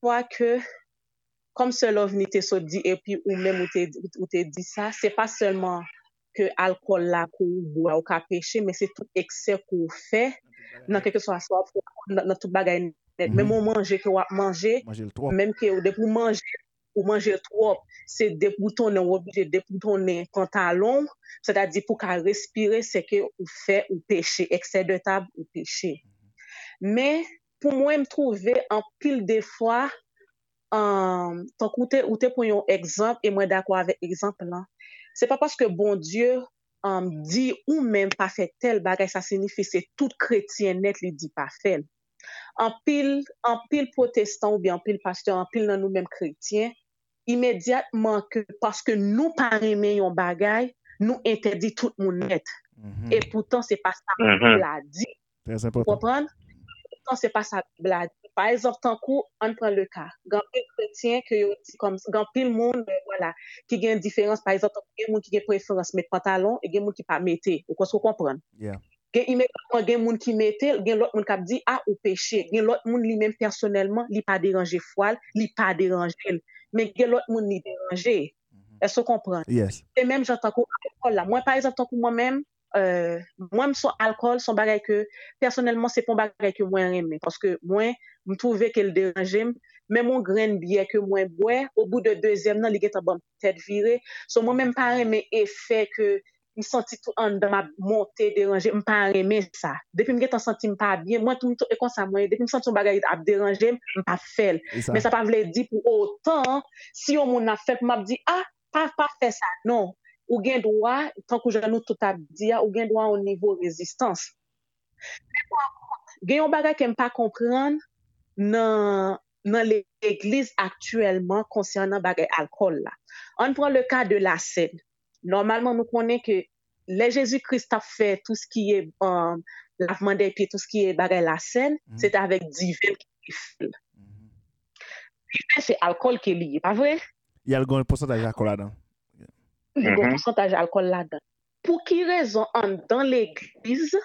fois que, comme ce l'OVNI te so dit, et puis ou même ou te dit ça, c'est pas seulement que l'alcool là qu'on boit ou qu'on péché, mais c'est tout excès qu'on fait, dans quelque soit dans tout bagage net, même on manger que on manger, même que de pour manger trop, c'est de boutonner, on obligé de boutonner pantalon, c'est-à-dire pour qu'à respirer, c'est que on fait ou péché, excès de table ou péché. Mais pour moi, me trouver en pile des fois, tant que ou te pour un exemple, et moi d'accord avec exemple là. C'est pas parce que bon Dieu dit ou même pas fait tel bagage, ça signifie c'est tout chrétien net li dit pas fait. En pile protestant ou bien en pile pasteur, en pile dans nous-mêmes chrétiens, immédiatement que parce que nous pas aimer un bagage, nous interdit tout le monde net. Mm-hmm. Et pourtant c'est pas ça la dit. Très important. Comprendre? Pourtant c'est pas ça la dit. Par exemple, tant qu'on prend le cas, grand pile chrétien que yo dit comme grand pile monde voilà, qui gagne différence par exemple, il y a monde qui gagne préférence mettre pantalon et il y a monde qui pas mettre, ou qu'on se comprendre. Yeah. Immédiatement gagne monde qui mettre, gagne l'autre monde qui dit ah ou péché, gagne l'autre monde lui-même personnellement, il pas déranger foile, il pas déranger, mais gagne l'autre monde il déranger. Est-ce qu'on comprend? Yes. Et même j'entends qu'on alcool là, moi par exemple tant que moi-même moi-même son alcool son bagage que personnellement c'est pas un bagage que moi aime parce que moi me trouvais qu'elle dérangeait même mon grain bière que moi bois au bout de deuxième nan li gèt en bam tête virée so moi même pas aimé effet que me senti tout en dans ma montée déranger me pas aimé ça depuis me gèt en senti me pas bien moi tout et comme ça moi depuis me senti son bagage a déranger me pas faire mais ça pas veut dire pour autant si on mon a fait m'a dit ah pas faire ça non ou gain droit tant que je nous tout a dit ou gain droit au niveau résistance gain on bagage qu'aime pas comprendre dans l'église actuellement concernant bagage alcool là on prend le cas de la scène normalement nous connaît que les Jésus-Christ a fait tout ce qui est lavement des pieds tout ce qui est bagage la scène c'est avec divin qui fait c'est alcool qui est lié pas vrai il y a le pourcentage d'alcool là-dedans. Le pourcentage d'alcool là-dedans. Pour qui raison dans l'église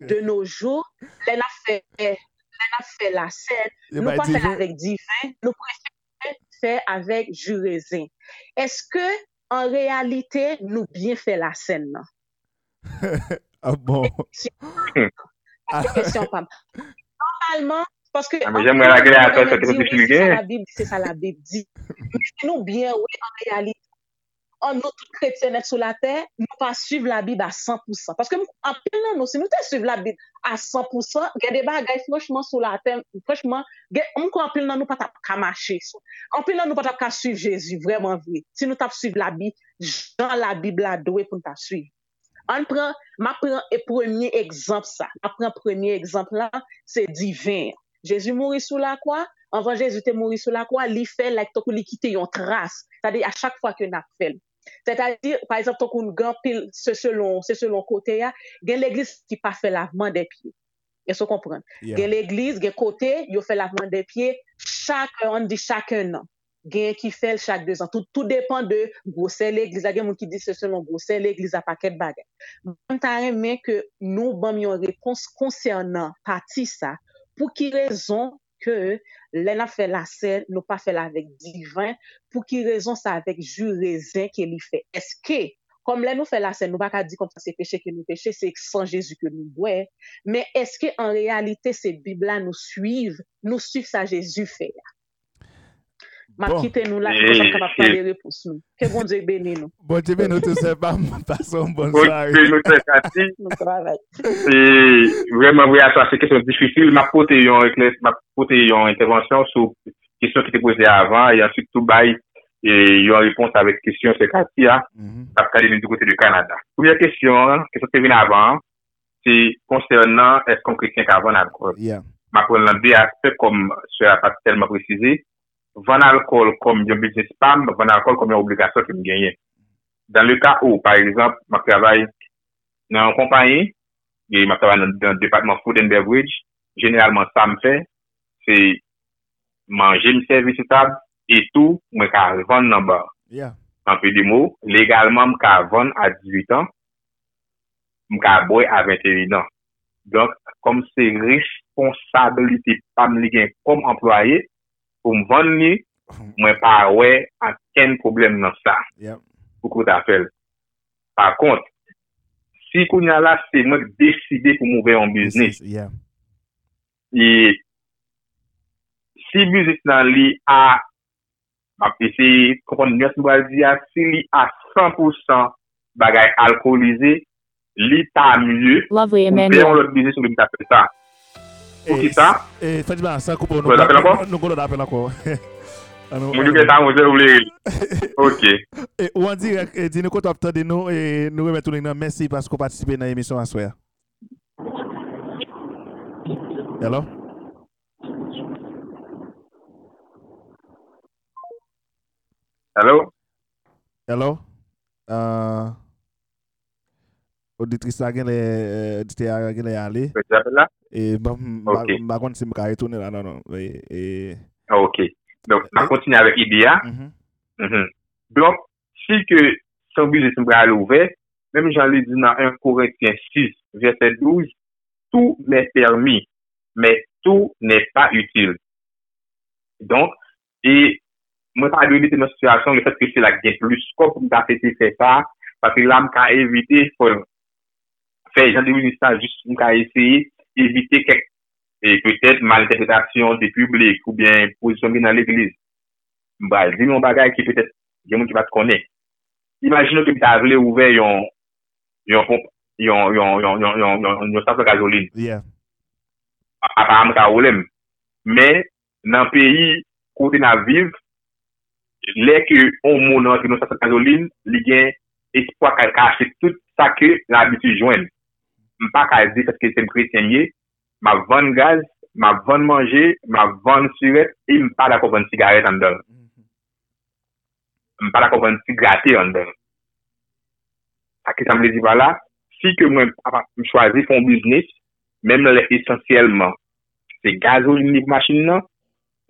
de nos jours, on a fait la scène, nous pas fait avec divin, nous préférons faire avec jus raisin. Est-ce que en réalité nous bien fait la scène? Ah bon. Normalement, parce que j'aimerais agréer à toi c'est ça la Bible dit. Nous bien oui en réalité. En nous tous chrétiens sur la terre, nous pas suivre la Bible à 100%. Parce que en plein nous, si nous te suivre la Bible à 100%, il y a des bagages franchement sur la terre, franchement, en plein nous pas ta marcher. En plein nous pas ta suivre Jésus vraiment vrai. Si nous t'a suivre la Bible, dans la Bible là doué pour t'a suivre. On prend premier exemple là, c'est divin. Jésus mourit sur la croix. Avant Jésus te mourir sur la croix, il fait like tokou li kite yon trace. C'est-à-dire à chaque fois que n'a fait. C'est-à-dire par exemple tant qu'on grand pile selon côté là, gen l'église qui pas fait lavement des pieds. Est-ce qu'on comprend? Gen l'église, gen côté, yo fait lavement des pieds chacun an. Gen qui fait chaque 2 ans. Tout dépend de grossesse l'église. Gen moun ki dit c'est selon grossesse l'église a paquet bagay. Moun ta remen que nous ban yon réponse concernant partie ça. Pour qui raison que l'on a fait la scène, nous pas fait la avec divin, pour qui raison ça avec jus raisin qu'il fait. Est-ce que, comme l'on nous fait la scène, nous pas qu'à dire comme ça c'est péché que nous péché, c'est sans Jésus que nous boit, mais est-ce que en réalité ces Bibles-là nous suivent ça Jésus fait? Bon. Ma quitte nous là, nous sommes capables de faire des réponses. Que bon Dieu bénisse nous. Bon Dieu bénisse nous tous, pas passons bonne soirée. Nous travaillons. C'est vraiment vrai à toi, c'est une question difficile. Ma portée une intervention sur les questions qui étaient posées avant et ensuite tout bail et une réponse avec question c'est Katia, parce qu'elle est du côté du Canada. Première question qui est venue avant, c'est concernant est-ce qu'on chrétien qu'avant l'alcool. Ma prendre dans deux aspects comme cela pas tellement précisé. Van alcool comme un business spam, van alcool comme une obligation que me gagne. Dans le cas où, par exemple, je travaille dans une compagnie, et je travaille dans le département food and beverage, généralement, ça me fait, c'est manger, me servir sur table, et tout, je vais vendre dans le bar. En peu de mots, légalement, je vais vendre à 18 ans, je vais boire à 21 ans. Donc, comme c'est responsabilité, comme employé, pour me vendre ni moi pas ouais à quel problème dans ça yep. Pour ta fait par contre si qu'on a là c'est moi décider pour m'ouvrir un business yeah. Et si business dans li a essayer comprendre bien dire si li a 100% bagay alcoolisé li pas mieux on le business on t'a fait ça. O que tá? É, faz bem, saco por não. Não vou dar pela cor. Muito que tá, você ouvir. OK. E o André, de no contato tá de no e no remeto na merci parce que participer na émission à soir. Hello? Hello? Hello? Auditrice a gen le aller. Et bah quand c'est me carré tourner là non. Et OK. Donc on continue avec IBA. Donc si que son business me aller ouvert, même Jean lui dit dans 1 Corinthiens 6 verset 12, tout m'est permis, mais tout n'est pas utile. Donc et moi pas de limite ma situation le fait que c'est la gain plus comme d'arrêter faire ça parce que l'âme qu'a éviter faut faire Jean lui ça juste on qu'a essayer éviter quelques et peut-être malinterprétation des publics ou bien positionner dans l'église. Bah, dis mon bagage qui peut-être des gens qui va te connaître. Imaginons que tu as voulu ouvrir une station de gasoline. Yeah. Apparemment c'est un problème. Mais dans le pays où tu n'as vivre, les que on monte dans une station de gasoline, les gens espoir qu'elle cache tout ça que l'habitude joigne. Pas qu'à dire parce que c'est un chrétien, ma vente gaz, ma vente manger, ma vente surette, et pas d'accord vendre cigarette en dedans. Pas d'accord vendre cigarette en dedans. Ça qui ça me dit voilà, si que moi choisir font business, même essentiellement, c'est gasoline machine là,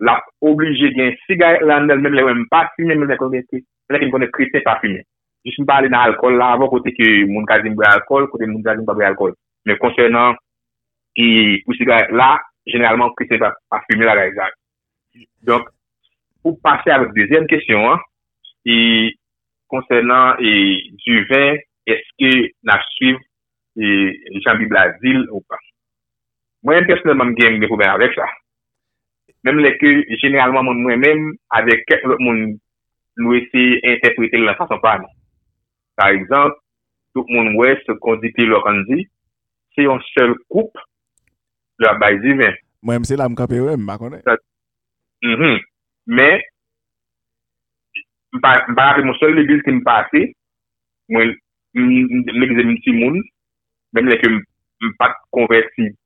la obligé gain cigarette là dedans même les pas fumer même les convertir. Là qui connaît chrétien pas fumer. Je suis parlé dans l'alcool là avant côté que mon gars dit alcool, côté mon gars dit pas alcool. Mais concernant et pour cigarette là, généralement que c'est pas fumer la gaz. Donc pour passer à la deuxième question hein, et concernant et du vin, est-ce que n'a suivre et Jean-Bible Azil ou pas. Moi personnellement j'ai des problèmes avec ça. Même les que généralement moi-même avec quelqu'un monde nous essayer interpréter la façon pas. Par exemple, tout le monde ouest condité leur dit c'est un seul couple la base du vin. Moi même c'est là me camper même pas connaît. Mais par mon seul l'église qui me passait moi l'église petit monde même les que me pas converti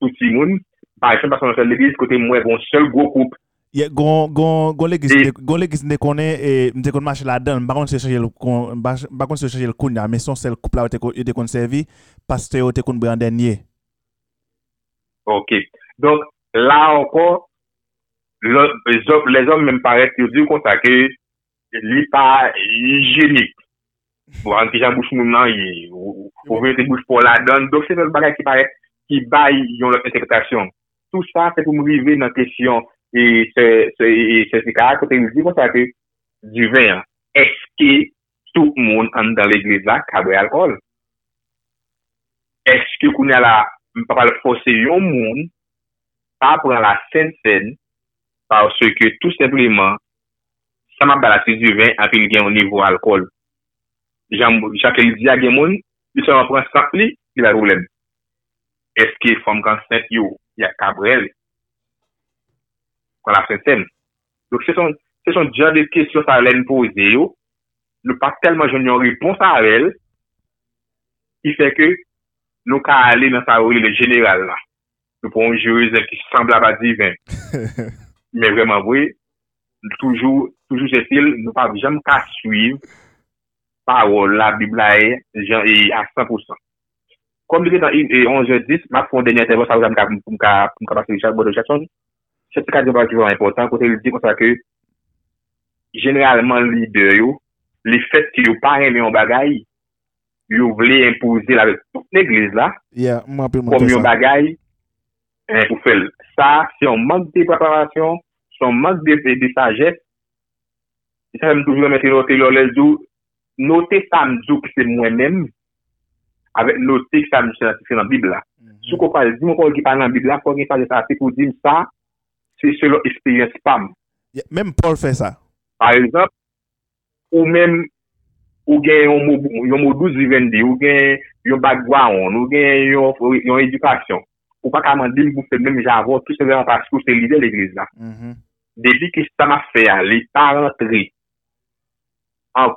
tout petit monde par exemple parce que l'église côté moi bon seul gros couple. Il y a l'église ne connaît et me connaît marcher là-dedans par contre c'est changer par contre c'est changer le couple mais son seul couple là était conservé pasteur était connu en dernier. OK. Donc là encore les hommes même paraissent dire qu'on ça que lui pas hygiénique. Bon en déjà bouche maintenant il faut que tu bouche pour la donne donc c'est le bagage qui paraît qui baille dans l'interprétation. Tout ça c'est pour me arriver dans question et c'est caractéristique comme ça que du vin est-ce que tout le monde dans l'église là boit alcool est-ce que qu'on a là pas le forcer un monde pas prendre la saine parce que tout simplement ça m'a balancé du vin à pile gain au niveau alcool chaque il y a des monde ils sont prendre sans lui il a problème est-ce que femme quand sainte yo il y a cabrel la certaine. Donc ce sont genre de questions ça l'aime poser yo. Nous pas tellement je n'ai réponse à elle qui fait que nous ca aller dans sa règle générale là. Nous pour un jeu qui semble pas divin. Mais vraiment oui, toujours c'est-il nous pas jamais ca suivre parole la Bible et à 100%. Comme dit dans 11h10, ma fond dernière interview ça va pour passer chaque bonne chanson. C'est ce cadre qui est important côté il dit comme ça que généralement leader yo les fait que yo pas aimer un bagaille yo voulait imposer avec toute l'église là yeah moi peu mon comme un bagaille pour faire ça c'est un manque de préparation son manque de sagesse. Je vais toujours mettre les jours, noter samedi que c'est moi-même, avec noter que ça me scientifique dans la Bible. Si vous parlez, dis-moi qu'on qui parle dans la Bible, qu'on qui parle ça, c'est pour dire ça, c'est selon expérience PAM. Même Paul fait ça. Par exemple, ou même, ou gagne un mot 12 vivendi, ou gagne un background, ou gagne une éducation. Ou pas qu'à m'en dire, vous faites même j'avoue tout cela parce que c'est l'idée de l'église là. Depuis que ça m'a fait, l'État rentré en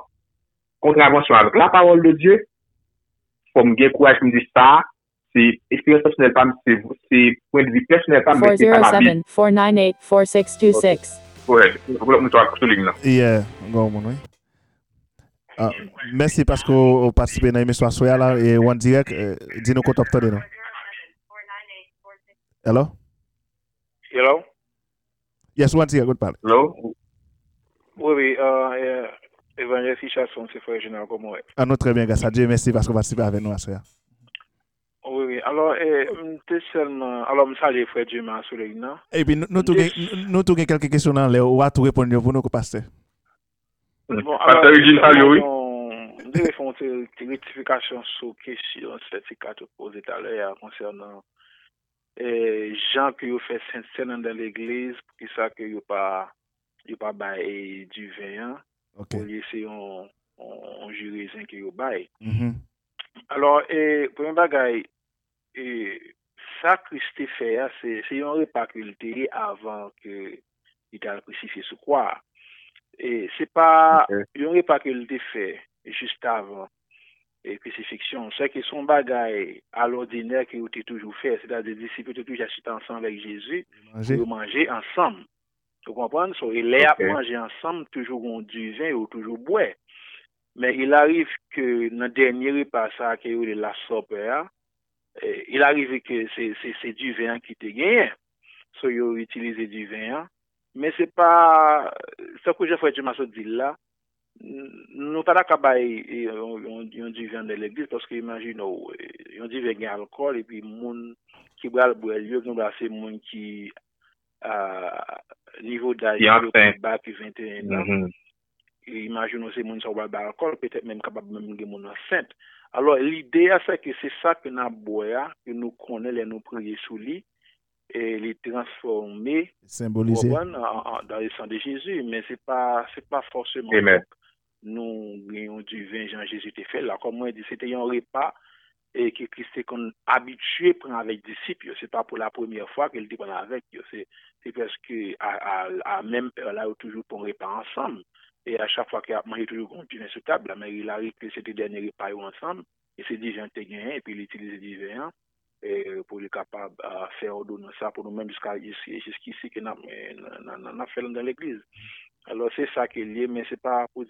contravention avec la parole de Dieu, pour me décourager, je me dis ça, c'est expérience personnelle, c'est point de vue personnel, mais c'est pas la vie. 407-498-4626. Ouais, vous voulez me trouver sur ligne là. Yeah, go mon oui. Merci parce que vous participez dans l'émission soya là et en direct, dis-nous qu'on t'obtient de nous. Hello? Hello? Yes, one here, good pal. Hello? Oui, Evangel Fichasson, c'est frère général comme moi. Ah non, très bien, grâce à Dieu, merci parce que vous participez avec nous à soir. Oui, alors, c'est seulement, alors, je salue frère Dieu, ma soleil, non? Eh bien, nous tous avons quelques questions dans l'air, on va tout répondre pour nous, pasteur. Bon, alors, nous devons faire une rectification sur la question certificate posée tout à l'heure concernant et gens qui ont fait Saint-Saëns dans l'église, qui ça que yo pas bail du vin, okay. Pour laisser on jurer saint qui yo bail. Alors et premier bagaille et ça Christ fait c'est un repas qu'il était avant que il a crucifié sur croix. Et c'est pas un repas qu'il était fait juste avant. Et crucifixion, c'est que son bagaille à l'ordinaire qui était toujours fait, c'est-à-dire les disciples étaient toujours achetés ensemble avec Jésus, pour manger ensemble. Vous comprenez? So, il les a mangé ensemble, toujours on du vin ou toujours boire. Mais il arrive que dans le dernier repas, ça, qu'il y a la soupe, il arrive que c'est du vin qui était gagné. So, ils ont utilisé du vin. Mais c'est pas, ce que j'ai fait du maçon dit là, nous pas d'accord et on divin de l'église parce que imagine on divin alcool et puis monde qui boit boire lieu nous c'est monde qui à niveau d'âge bas plus 21 ans et imagine c'est monde qui boit alcool peut-être même capable même des monde enceinte. Alors l'idée c'est que c'est ça que nous boire que nous connaît et nous prier sous lui et les transformer symboliser dans le sang de Jésus, mais c'est pas forcément nous gagnons du vin Jean Jésus était fait là comme moi dit c'était un repas et que Christ qu'on habitué prendre avec disciples c'est pas pour la première fois qu'il dit prendre avec c'est parce que à même là toujours pour repas ensemble et à chaque fois qu'il a mangé toujours qu'on vient sur table mais il arrive que c'était dernier repas ensemble et c'est déjà te gagné et puis il utilise du vin pour être capable de faire ordonner ça pour nous-mêmes jusqu'ici que nous avons fait dans l'église. Alors c'est ça qui est lié, mais ce n'est pas pour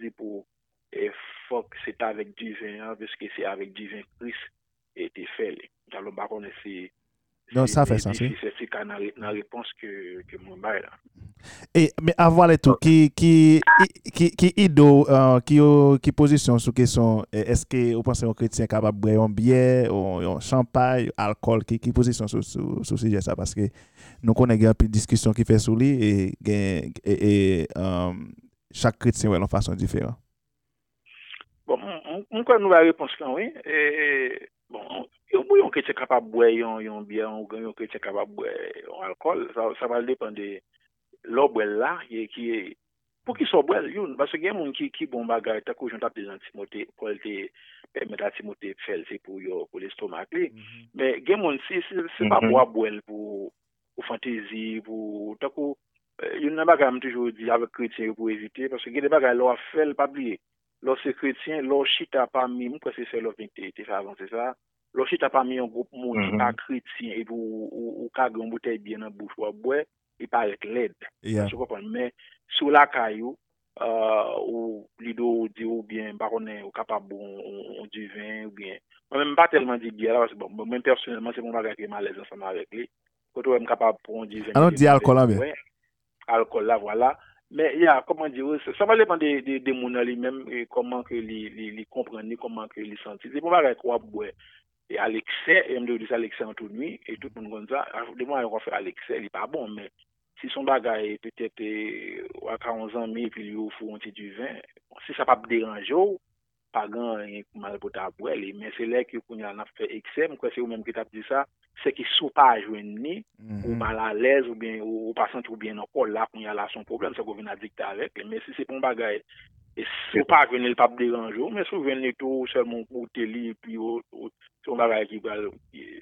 faut que c'est avec du vin, parce que c'est avec du vin Christ et t'es fait. Alors par contre, c'est la réponse que mon bail là. Et mais avant les tout qui position sur question est-ce que vous pensez un chrétien capable boire un bière un champagne alcool qui position sur sujet ça parce que nous connaissons une discussion qui fait sur lui et chaque chrétien ouais en façon différente. Bon on connaît nous la réponse là oui et bon on chrétien capable boire un bière on chrétien capable boire un alcool ça va dépendre de l'obel là qui est pour qui s'obel youn parce que il y a monde qui bon bagarre tant que j'en tape des Timothée pour te permettre à Timothée faire c'est pour l'estomac lui mais il y a monde c'est pas boire pour fantaisie pour tant que youn n'a bagarre toujours dit avec chrétien pour éviter parce que il y a des bagarre leur fait pas oublier leur chrétien leur chita parmi moi parce que c'est leur vérité fait avancer ça leur chita parmi un groupe monde qui pas chrétien et pour ou ka grand bouteille bien dans bouche ou boire il paraît l'aide. Je comprends mais sur la caillou ou lido dit ou bien baronnet ou capable on du vin ou bien moi même pas tellement dit bien parce que bon moi personnellement c'est mon bagage qui est malaise ensemble avec lui quand on est capable pour du vin. Alors dit alcool là bien. Alcool là voilà mais il y a comment dire ça va dépendre des monde lui-même et comment que les comprendre comment que les sentir. C'est mon bagage quoi boire. Et à l'excès, et me dit ça à l'excès en tout nuit, et tout le monde comme ça, de moi, on va faire à l'excès, il n'est pas bon, mais Si son bagay peut-être à 11 000 puis lui faut un petit du vin, si ça pas déranger pas grand mal pour ta boire, mais c'est là que qu'on a fait excès, moi c'est ou même qui t'a dit ça, c'est qui sous pas joindre ou mal à l'aise ou bien ou pas senti ou bien encore là qu'on y a là son problème, c'est qu'on vient addicter avec, mais si c'est bon bagay et si pas venir le pas déranger, mais si venir tout seulement pour télé puis son bagay qui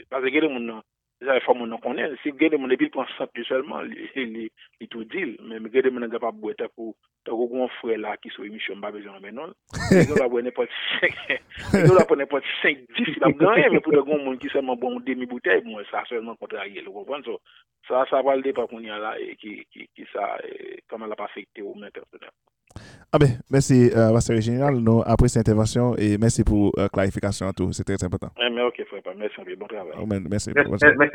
parce que le monde ça fait mon connaît si gade mon depuis prend simple seulement il tout dit même gade mon capable boiter pour ton grand frère là qui sur émission pas besoin mais non on va prendre n'importe 5 10 pas rien mais pour le grand monde qui seulement bon demi bouteille moi ça seulement contrarié le comprendre ça va le départ qu'on y a là et qui ça comment l'a pas affecté au même personnel. Ah ben merci Vasseur Général nous après cette intervention et merci pour clarification à tout, c'est très important. Mais OK frère, merci, bon travail. Oh, merci Vasseur Général.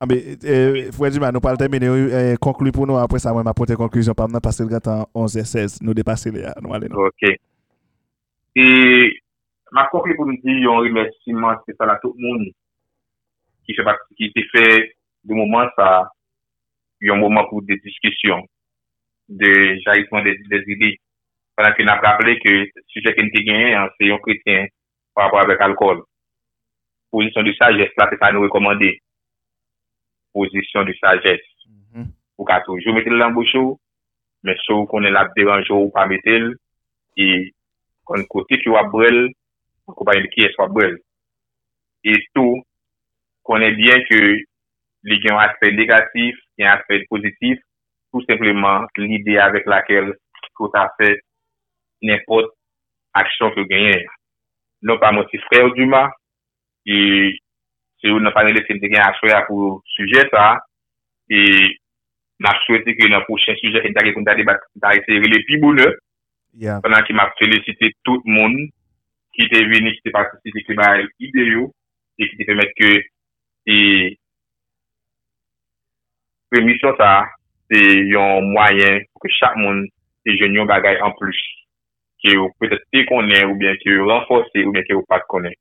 Ah ben frère Dima nous pas terminer conclure pour nous après ça moi m'apporter conclusion pas maintenant parce que le temps 11h16 nous dépasser là nous aller. OK. Et ma conclusion pour nous dire un remerciement spécial à tout le monde qui fait partie qui fait de moment ça un moment pour des discussions. De jaillissement des idées. Pendant qu'on a rappelé que le sujet qu'on a gagné, c'est un chrétien par rapport avec l'alcool. Position de sagesse, là, c'est ça nous recommander. Position de sagesse. Pour qu'à toujours mettre l'embouche, mais sauf qu'on est là déranger ou pas mettre, et qu'on côté qui va brûler, qu'on va qui est soit brûle. Et tout, qu'on est bien que il y a un aspect négatif, il y a un aspect positif, tout simplement l'idée avec laquelle tout à fait n'importe action que gagne. Non pas mon petit frère Dumas, et si vous n'avez pas laissé de gain à faire pour sujet ça, et n'a souhaité que dans prochain sujet, il y a d'arrêter les plus bonheurs, pendant qu'il m'a félicité tout le monde qui était venu, qui était participé, qui m'a idéaux, et qui permet que, et, permission ça, c'est un moyen pour que chaque monde se jeune un bagage en plus que peut-être qu'il connaît ou bien qu'il renforce ou bien qu'il pas connaît.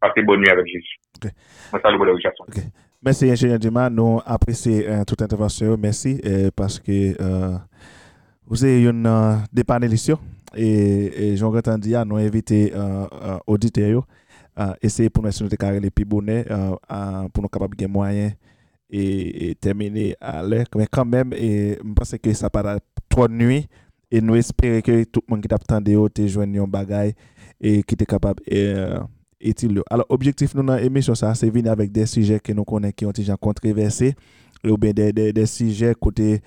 Passez bonne nuit avec Jésus. Okay. Okay. Merci ingénieur Dima, nous apprécions toute intervention. Merci parce que vous avez une des panélistes et Jean-Gaëtan Dia nous invité auditeurs essayer pour nous essayer de carrer les plus bonnets pour nous capable gagner moyen. Et terminer à l'heure mais quand même et je pense que ça part trop de nuit et nous espérons que tout le monde qui t'attend te joigne un bagage et qui est capable utile. Alors objectif nous dans l'émission ça c'est venir avec des sujets que nous connaissons qui ont déjà controversés ou bien des sujets côté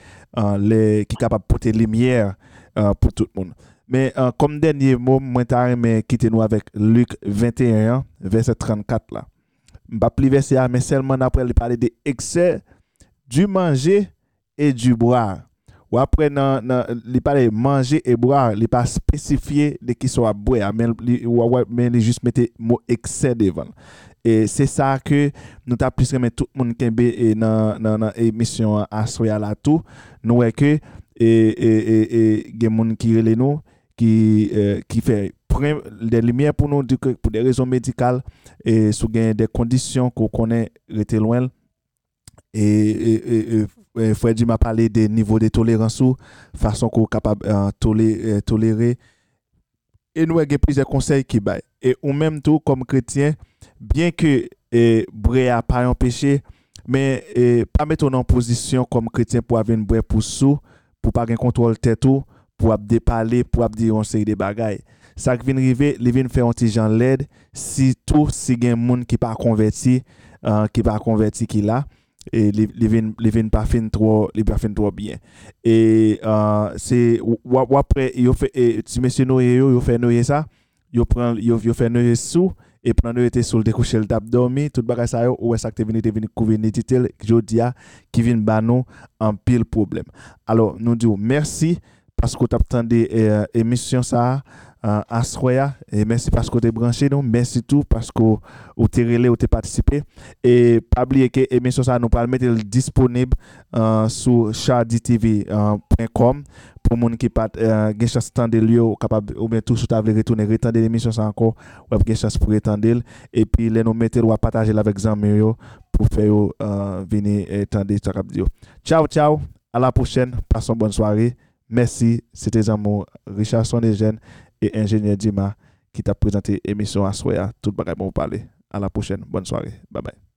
les qui capable porter lumière pour tout le monde. Mais comme dernier mot moi t'aimer quitter nous avec Luc 21 verset 34 là. M'a pli verset mais seulement après le parler des excès du manger et du boire. Ou après il parler manger et boire, il pas spécifié de qui soit boire mais il juste mettait mot excès devant. Et c'est ça que nous t'a plus remettre tout le monde qui dans émission à soya là tout, nous est que et des monde qui relé nous qui fait des lumières pour nous pour des raisons médicales et sous des conditions qu'on connaît était loin et frère Dima parlé des niveaux de tolérance ou façon qu'on capable tolérer et nous avons plusieurs conseils qui bail et ou même tout comme chrétien bien que bréa pas un péché mais pas mettre en position comme chrétien pour avoir une bré pour sous pour pas gain contrôle tête ou pour parler pour dire on série des bagailles ça qui vient arriver les vient faire un petit gens l'aide si tout si gain monde qui pas converti qui là et les vient pas fin trop bien et c'est ou après il fait si monsieur noyer il fait noyer ça il prend il fait noyer sous et prend noyer était sur le découcher le tap dormi tout bagage ça ou ça qui vient couvrir ditel jodia qui vient ba nous en pile problème. Alors nous disons merci parce que tu attendais émission ça à Soya et merci parce que tu es branché nous merci tout parce que ou t'es relé ou t'es participé et pas oublier que émission ça nous pas mettre disponible sur chardytv.com pour monde qui pas gain chance tendre lieu capable ou bien tout sur table retourner retendre l'émission ça encore ou gain chance pour retendre et puis les nous mettre ou partager avec amis yo pour faire venir tendre Tchakabdio. Ciao ciao, à la prochaine, passons bonne soirée. Merci, c'était Zamo Richard Sonegène et ingénieur Dima qui t'a présenté émission à soir. Tout le bagage pour parler. À la prochaine, bonne soirée. Bye bye.